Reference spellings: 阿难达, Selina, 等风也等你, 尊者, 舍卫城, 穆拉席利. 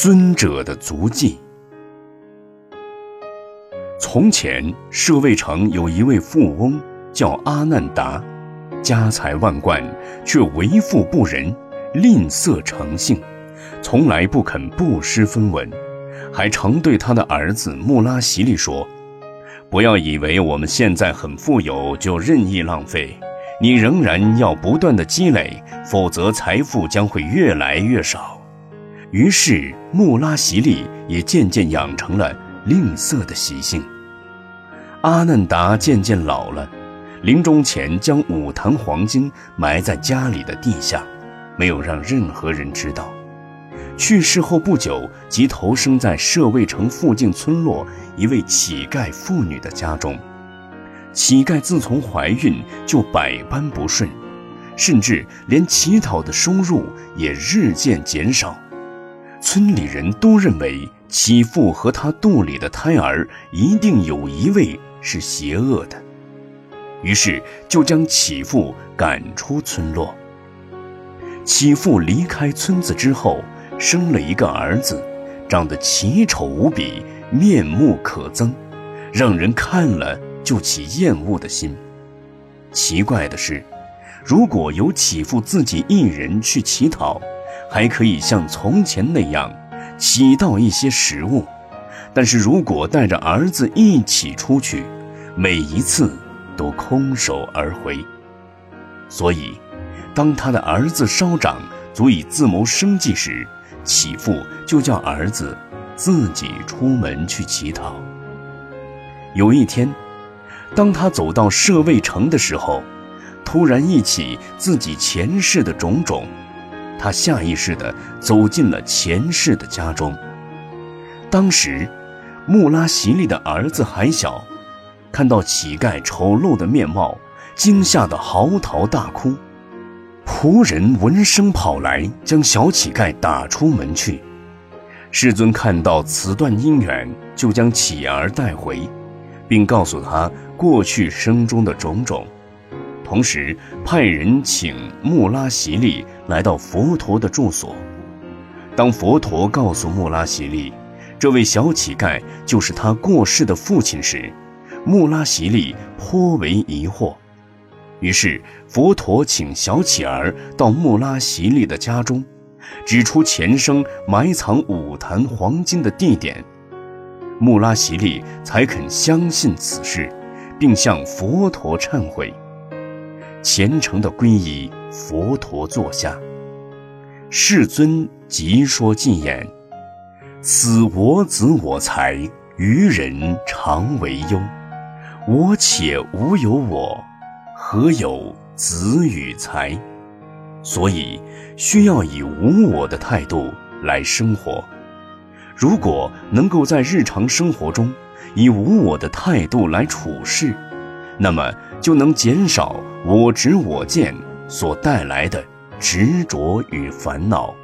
尊者的足迹。从前，舍卫城有一位富翁叫阿难达，家财万贯，却为富不仁，吝啬成性，从来不肯布施分文，还常对他的儿子穆拉席利说：“不要以为我们现在很富有就任意浪费，你仍然要不断的积累，否则财富将会越来越少。”于是穆拉席利也渐渐养成了吝啬的习性。阿难达渐渐老了，临终前将5坛黄金埋在家里的地下，没有让任何人知道。去世后不久，即投生在舍卫城附近村落一位乞丐妇女的家中。乞丐自从怀孕就百般不顺，甚至连乞讨的收入也日渐减少。村里人都认为乞妇和她肚里的胎儿一定有一位是邪恶的，于是就将乞妇赶出村落。乞妇离开村子之后，生了一个儿子，长得奇丑无比，面目可憎，让人看了就起厌恶的心。奇怪的是，如果由乞妇自己一人去乞讨，还可以像从前那样乞到一些食物，但是如果带着儿子一起出去，每一次都空手而回。所以当他的儿子稍长，足以自谋生计时，乞妇就叫儿子自己出门去乞讨。有一天，当他走到舍卫城的时候，突然忆起自己前世的种种，他下意识地走进了前世的家中。当时穆拉席利的儿子还小，看到乞丐丑陋的面貌，惊吓得嚎啕大哭。仆人闻声跑来，将小乞丐打出门去。世尊看到此段因缘，就将乞儿带回，并告诉他过去生中的种种，同时派人请穆拉席利来到佛陀的住所。当佛陀告诉穆拉席利这位小乞丐就是他过世的父亲时，穆拉席利颇为疑惑。于是佛陀请小乞儿到穆拉席利的家中，指出前生埋藏5坛黄金的地点，穆拉席利才肯相信此事，并向佛陀忏悔，虔诚地皈依佛陀座下。世尊即说偈言：“此我子我财，于人常为忧。我且无有我，何有子与财？”所以需要以无我的态度来生活。如果能够在日常生活中以无我的态度来处事，那么就能减少我执我见所带来的执着与烦恼。